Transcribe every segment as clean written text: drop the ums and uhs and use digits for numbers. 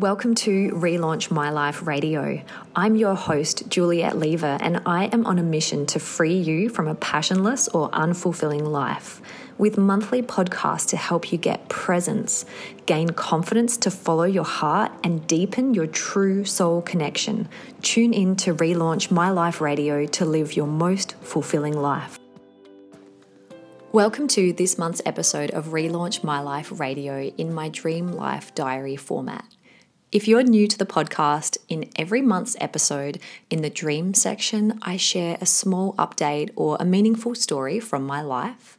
Welcome to Relaunch My Life Radio. I'm your host, Juliet Lever, and I am on a mission to free you from a passionless or unfulfilling life with monthly podcasts to help you get presence, gain confidence to follow your heart, and deepen your true soul connection. Tune in to Relaunch My Life Radio to live your most fulfilling life. Welcome to this month's episode of Relaunch My Life Radio in my Dream Life Diary format. If you're new to the podcast, in every month's episode, in the Dream section, I share a small update or a meaningful story from my life.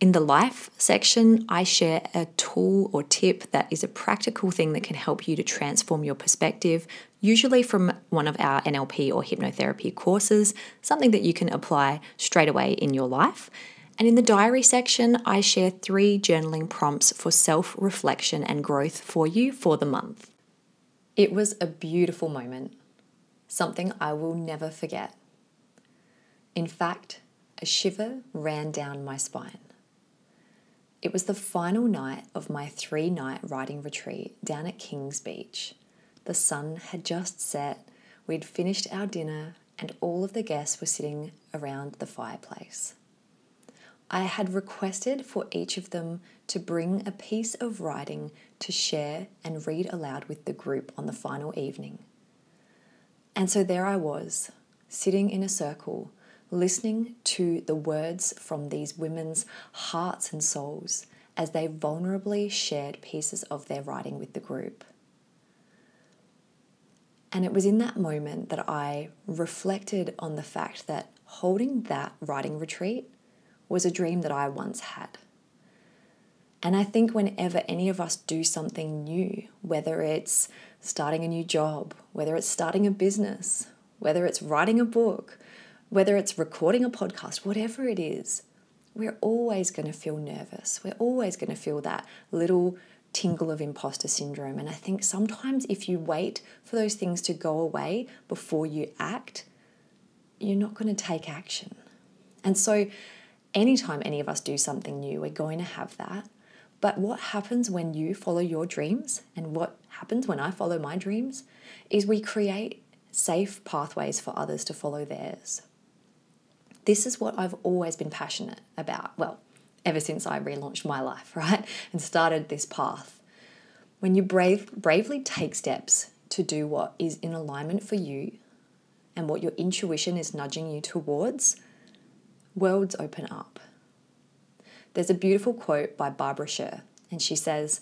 In the Life section, I share a tool or tip that is a practical thing that can help you to transform your perspective, usually from one of our NLP or hypnotherapy courses, something that you can apply straight away in your life. And in the Diary section, I share 3 journaling prompts for self-reflection and growth for you for the month. It was a beautiful moment, something I will never forget. In fact, a shiver ran down my spine. It was the final night of my 3-night writing retreat down at King's Beach. The sun had just set, we'd finished our dinner, and all of the guests were sitting around the fireplace. I had requested for each of them to bring a piece of writing to share and read aloud with the group on the final evening. And so there I was, sitting in a circle, listening to the words from these women's hearts and souls as they vulnerably shared pieces of their writing with the group. And it was in that moment that I reflected on the fact that holding that writing retreat was a dream that I once had. And I think whenever any of us do something new, whether it's starting a new job, whether it's starting a business, whether it's writing a book, whether it's recording a podcast, whatever it is, we're always going to feel nervous. We're always going to feel that little tingle of imposter syndrome. And I think sometimes if you wait for those things to go away before you act, you're not going to take action. And so anytime any of us do something new, we're going to have that. But what happens when you follow your dreams, and what happens when I follow my dreams, is we create safe pathways for others to follow theirs. This is what I've always been passionate about. Well, ever since I relaunched my life, right? And started this path. When you bravely take steps to do what is in alignment for you and what your intuition is nudging you towards, worlds open up. There's a beautiful quote by Barbara Sher, and she says,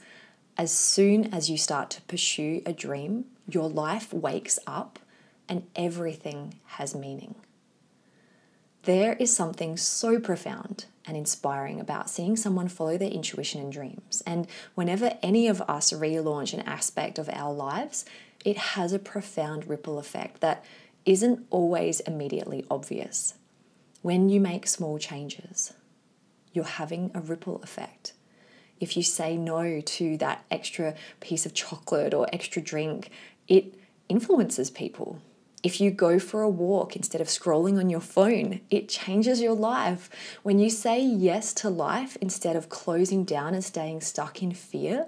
"As soon as you start to pursue a dream, your life wakes up and everything has meaning." There is something so profound and inspiring about seeing someone follow their intuition and dreams. And whenever any of us relaunch an aspect of our lives, it has a profound ripple effect that isn't always immediately obvious. When you make small changes, you're having a ripple effect. If you say no to that extra piece of chocolate or extra drink, it influences people. If you go for a walk instead of scrolling on your phone, it changes your life. When you say yes to life instead of closing down and staying stuck in fear,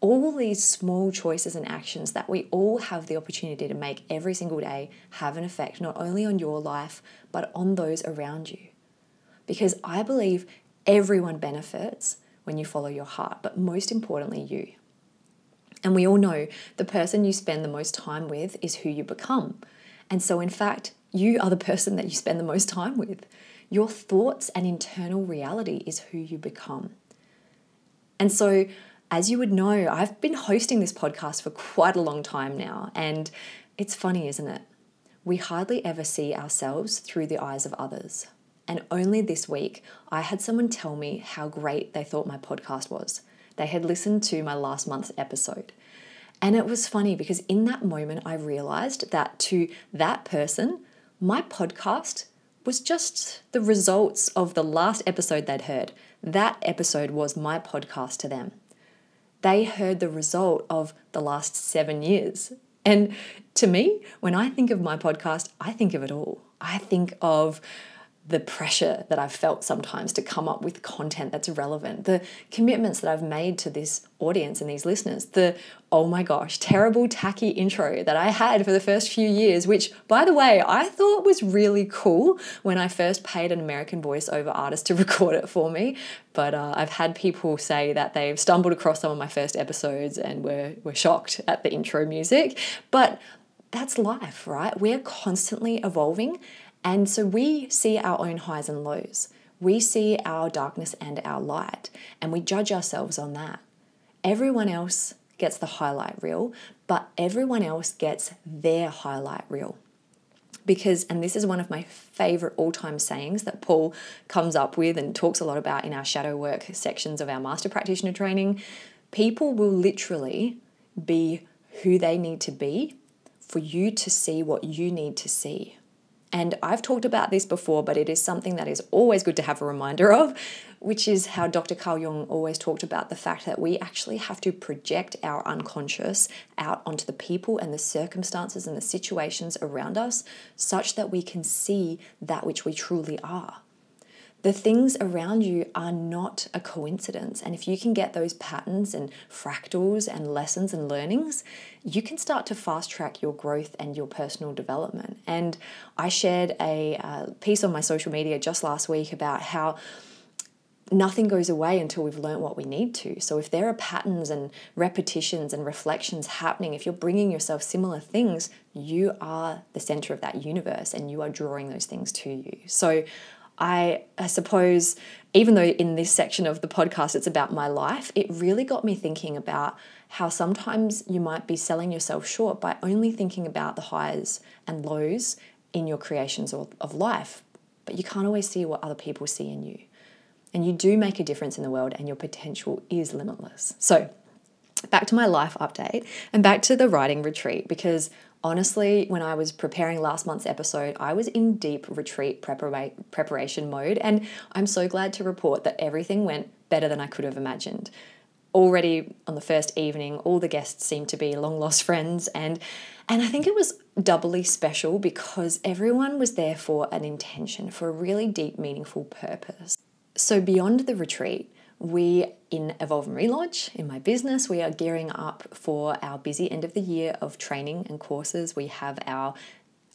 all these small choices and actions that we all have the opportunity to make every single day have an effect not only on your life, but on those around you. Because I believe everyone benefits when you follow your heart, but most importantly, you. And we all know the person you spend the most time with is who you become. And so in fact, you are the person that you spend the most time with. Your thoughts and internal reality is who you become. And so, as you would know, I've been hosting this podcast for quite a long time now, and it's funny, isn't it? We hardly ever see ourselves through the eyes of others. And only this week, I had someone tell me how great they thought my podcast was. They had listened to my last month's episode. And it was funny because in that moment, I realized that to that person, my podcast was just the results of the last episode they'd heard. That episode was my podcast to them. They heard the result of the last 7 years. And to me, when I think of my podcast, I think of it all. I think of the pressure that I've felt sometimes to come up with content that's relevant, the commitments that I've made to this audience and these listeners, the, oh my gosh, terrible tacky intro that I had for the first few years, which, by the way, I thought was really cool when I first paid an American voiceover artist to record it for me. But I've had people say that they've stumbled across some of my first episodes and were shocked at the intro music. But that's life, right? We're constantly evolving. And so we see our own highs and lows. We see our darkness and our light, and we judge ourselves on that. Everyone else gets the highlight reel, but everyone else gets their highlight reel. Because, and this is one of my favorite all-time sayings that Paul comes up with and talks a lot about in our shadow work sections of our master practitioner training, people will literally be who they need to be for you to see what you need to see. And I've talked about this before, but it is something that is always good to have a reminder of, which is how Dr. Carl Jung always talked about the fact that we actually have to project our unconscious out onto the people and the circumstances and the situations around us such that we can see that which we truly are. The things around you are not a coincidence. And if you can get those patterns and fractals and lessons and learnings, you can start to fast track your growth and your personal development. And I shared a piece on my social media just last week about how nothing goes away until we've learned what we need to. So if there are patterns and repetitions and reflections happening, if you're bringing yourself similar things, you are the center of that universe and you are drawing those things to you. So I suppose, even though in this section of the podcast it's about my life, it really got me thinking about how sometimes you might be selling yourself short by only thinking about the highs and lows in your creations of life, but you can't always see what other people see in you. And you do make a difference in the world, and your potential is limitless. So back to my life update and back to the writing retreat, because honestly, when I was preparing last month's episode, I was in deep retreat preparation mode, and I'm so glad to report that everything went better than I could have imagined. Already on the first evening, all the guests seemed to be long-lost friends, and I think it was doubly special because everyone was there for an intention, for a really deep, meaningful purpose. So beyond the retreat, we in Evolve and Relaunch, in my business, we are gearing up for our busy end of the year of training and courses. We have our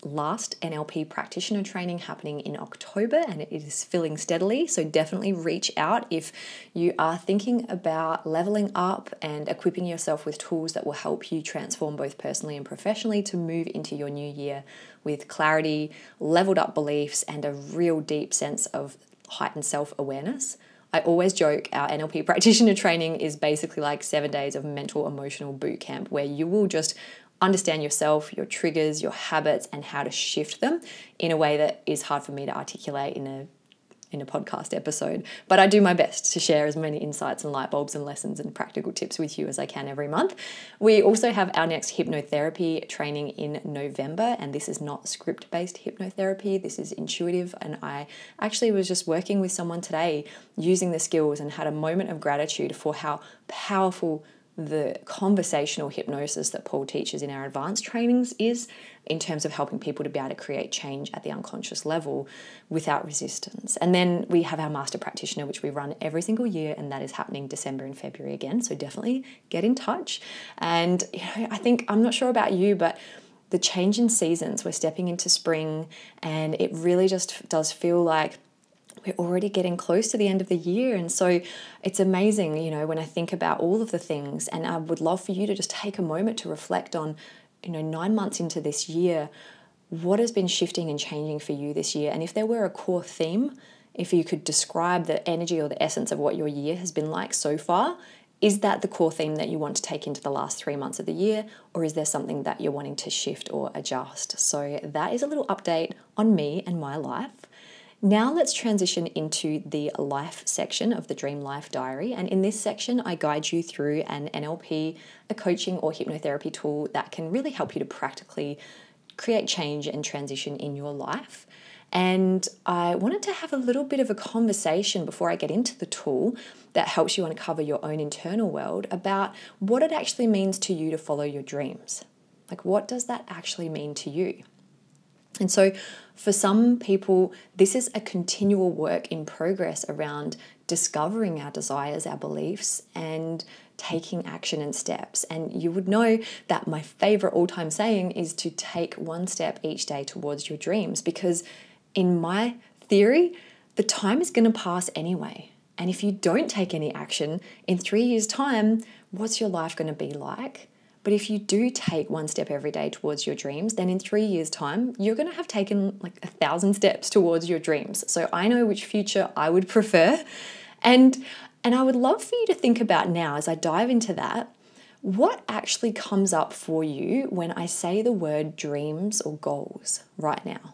last NLP practitioner training happening in October, and it is filling steadily. So definitely reach out if you are thinking about leveling up and equipping yourself with tools that will help you transform both personally and professionally to move into your new year with clarity, leveled up beliefs, and a real deep sense of heightened self-awareness. I always joke our NLP practitioner training is basically like 7 days of mental emotional boot camp where you will just understand yourself, your triggers, your habits, and how to shift them in a way that is hard for me to articulate in a podcast episode. But I do my best to share as many insights and light bulbs and lessons and practical tips with you as I can every month. We also have our next hypnotherapy training in November, and this is not script-based hypnotherapy. This is intuitive, and I actually was just working with someone today using the skills and had a moment of gratitude for how powerful the conversational hypnosis that Paul teaches in our advanced trainings is in terms of helping people to be able to create change at the unconscious level without resistance. And then we have our master practitioner, which we run every single year, and that is happening December and February again. So definitely get in touch. And I think, I'm not sure about you, but the change in seasons, we're stepping into spring, and it really just does feel like we're already getting close to the end of the year. And so it's amazing, you know, when I think about all of the things, and I would love for you to just take a moment to reflect on, you know, 9 months into this year, what has been shifting and changing for you this year? And if there were a core theme, if you could describe the energy or the essence of what your year has been like so far, is that the core theme that you want to take into the last 3 months of the year, or is there something that you're wanting to shift or adjust? So that is a little update on me and my life. Now let's transition into the life section of the Dream Life Diary. And in this section, I guide you through an NLP, a coaching or hypnotherapy tool that can really help you to practically create change and transition in your life. And I wanted to have a little bit of a conversation before I get into the tool that helps you uncover your own internal world about what it actually means to you to follow your dreams. Like, what does that actually mean to you? And so for some people, this is a continual work in progress around discovering our desires, our beliefs, and taking action and steps. And you would know that my favorite all-time saying is to take one step each day towards your dreams, because in my theory, the time is going to pass anyway. And if you don't take any action, in 3 years' time, what's your life going to be like? But if you do take one step every day towards your dreams, then in 3 years' time, you're going to have taken like 1,000 steps towards your dreams. So I know which future I would prefer. And I would love for you to think about now, as I dive into that, what actually comes up for you when I say the word dreams or goals right now?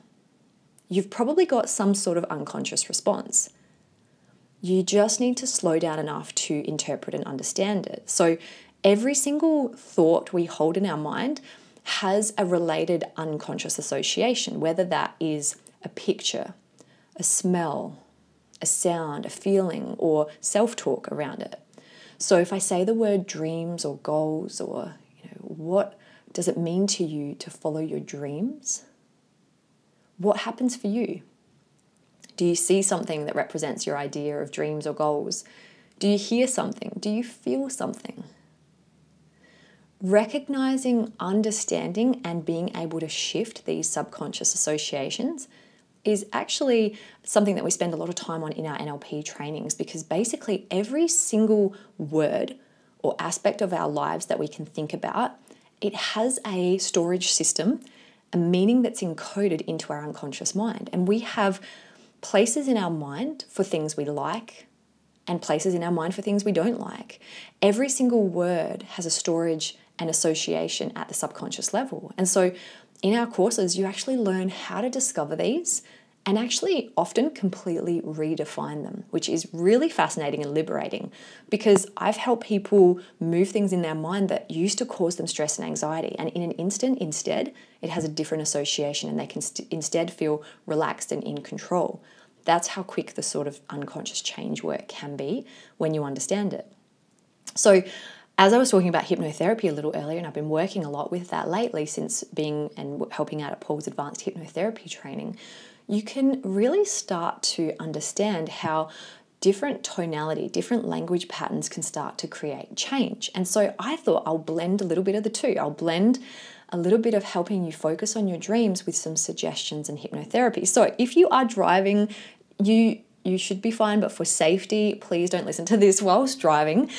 You've probably got some sort of unconscious response. You just need to slow down enough to interpret and understand it. So every single thought we hold in our mind has a related unconscious association, whether that is a picture, a smell, a sound, a feeling, or self-talk around it. So if I say the word dreams or goals, or what does it mean to you to follow your dreams? What happens for you? Do you see something that represents your idea of dreams or goals? Do you hear something? Do you feel something? Recognizing, understanding, and being able to shift these subconscious associations is actually something that we spend a lot of time on in our NLP trainings, because basically every single word or aspect of our lives that we can think about, it has a storage system, a meaning that's encoded into our unconscious mind. And we have places in our mind for things we like and places in our mind for things we don't like. Every single word has a storage and association at the subconscious level. And so in our courses, you actually learn how to discover these and actually often completely redefine them, which is really fascinating and liberating, because I've helped people move things in their mind that used to cause them stress and anxiety. And in an instant, instead, it has a different association and they can instead feel relaxed and in control. That's how quick the sort of unconscious change work can be when you understand it. So as I was talking about hypnotherapy a little earlier, and I've been working a lot with that lately since being and helping out at Paul's advanced hypnotherapy training, you can really start to understand how different tonality, different language patterns can start to create change. And so I thought I'll blend a little bit of the two. I'll blend a little bit of helping you focus on your dreams with some suggestions and hypnotherapy. So if you are driving, you should be fine, but for safety, please don't listen to this whilst driving.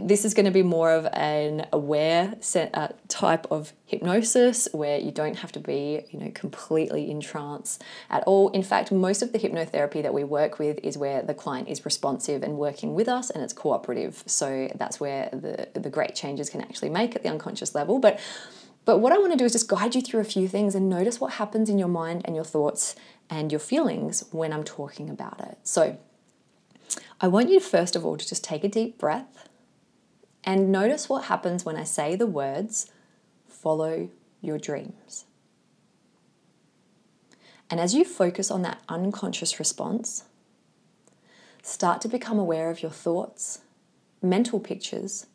This is going to be more of an aware type of hypnosis where you don't have to be, completely in trance at all. In fact, most of the hypnotherapy that we work with is where the client is responsive and working with us, and it's cooperative. So that's where the great changes can actually make at the unconscious level. But what I want to do is just guide you through a few things and notice what happens in your mind and your thoughts and your feelings when I'm talking about it. So I want you first of all to just take a deep breath and notice what happens when I say the words, follow your dreams. And as you focus on that unconscious response, start to become aware of your thoughts, mental pictures,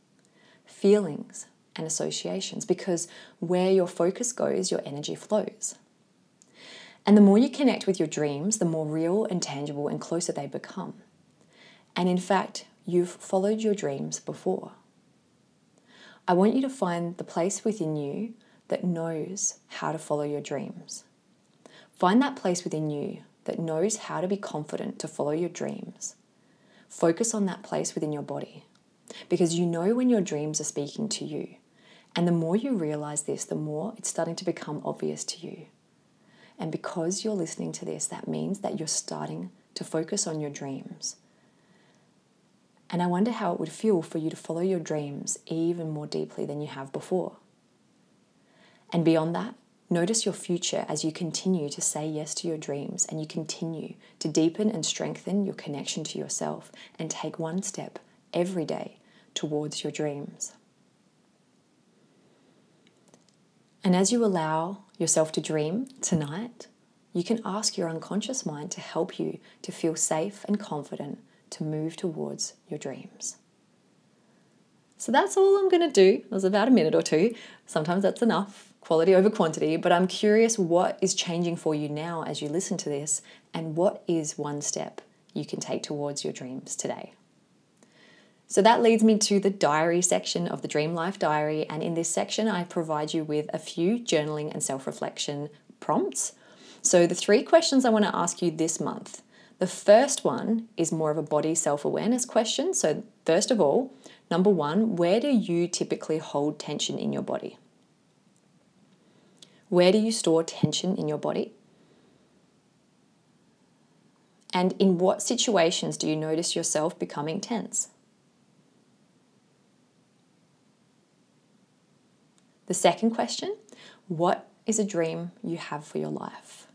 feelings, and associations, because where your focus goes, your energy flows. And the more you connect with your dreams, the more real and tangible and closer they become. And in fact, you've followed your dreams before. I want you to find the place within you that knows how to follow your dreams. Find that place within you that knows how to be confident to follow your dreams. Focus on that place within your body, because you know when your dreams are speaking to you. And the more you realize this, the more it's starting to become obvious to you. And because you're listening to this, that means that you're starting to focus on your dreams. And I wonder how it would feel for you to follow your dreams even more deeply than you have before. And beyond that, notice your future as you continue to say yes to your dreams and you continue to deepen and strengthen your connection to yourself and take one step every day towards your dreams. And as you allow yourself to dream tonight, you can ask your unconscious mind to help you to feel safe and confident to move towards your dreams. So that's all I'm going to do. It was about a minute or two. Sometimes that's enough. quality over quantity, but I'm curious what is changing for you now as you listen to this, and what is one step you can take towards your dreams today. So that leads me to the diary section of the Dream Life Diary, and in this section I provide you with a few journaling and self-reflection prompts. So the three questions I want to ask you this month. The first one is more of a body self-awareness question. So first of all, number one, where do you typically hold tension in your body? Where do you store tension in your body? And in what situations do you notice yourself becoming tense? The second question, what is a dream you have for your life?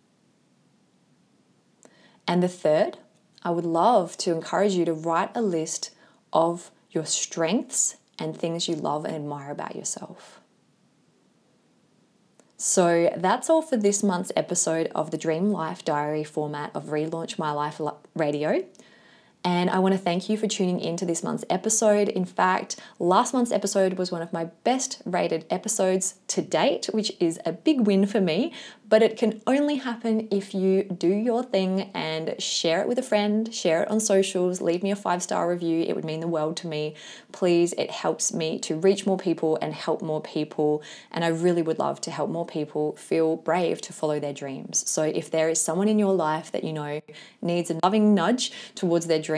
And the third, I would love to encourage you to write a list of your strengths and things you love and admire about yourself. So that's all for this month's episode of the Dream Life Diary format of Relaunch My Life Radio. And I want to thank you for tuning into this month's episode. In fact, last month's episode was one of my best rated episodes to date, which is a big win for me, but it can only happen if you do your thing and share it with a friend, share it on socials, leave me a 5-star review. It would mean the world to me. Please, it helps me to reach more people and help more people. And I really would love to help more people feel brave to follow their dreams. So if there is someone in your life that you know needs a loving nudge towards their dreams,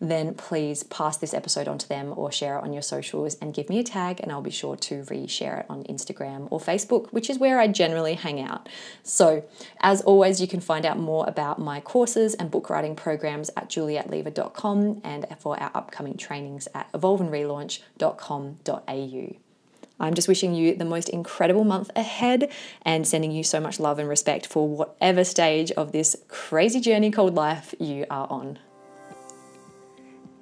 then please pass this episode on to them or share it on your socials and give me a tag, and I'll be sure to reshare it on Instagram or Facebook, which is where I generally hang out. So as always, you can find out more about my courses and book writing programs at julietlever.com, and for our upcoming trainings at evolveandrelaunch.com.au. I'm just wishing you the most incredible month ahead and sending you so much love and respect for whatever stage of this crazy journey called life you are on.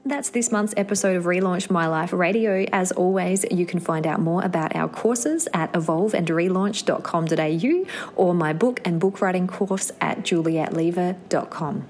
That's this month's episode of Relaunch My Life Radio. As always, you can find out more about our courses at evolveandrelaunch.com.au or my book and book writing course at julietlever.com.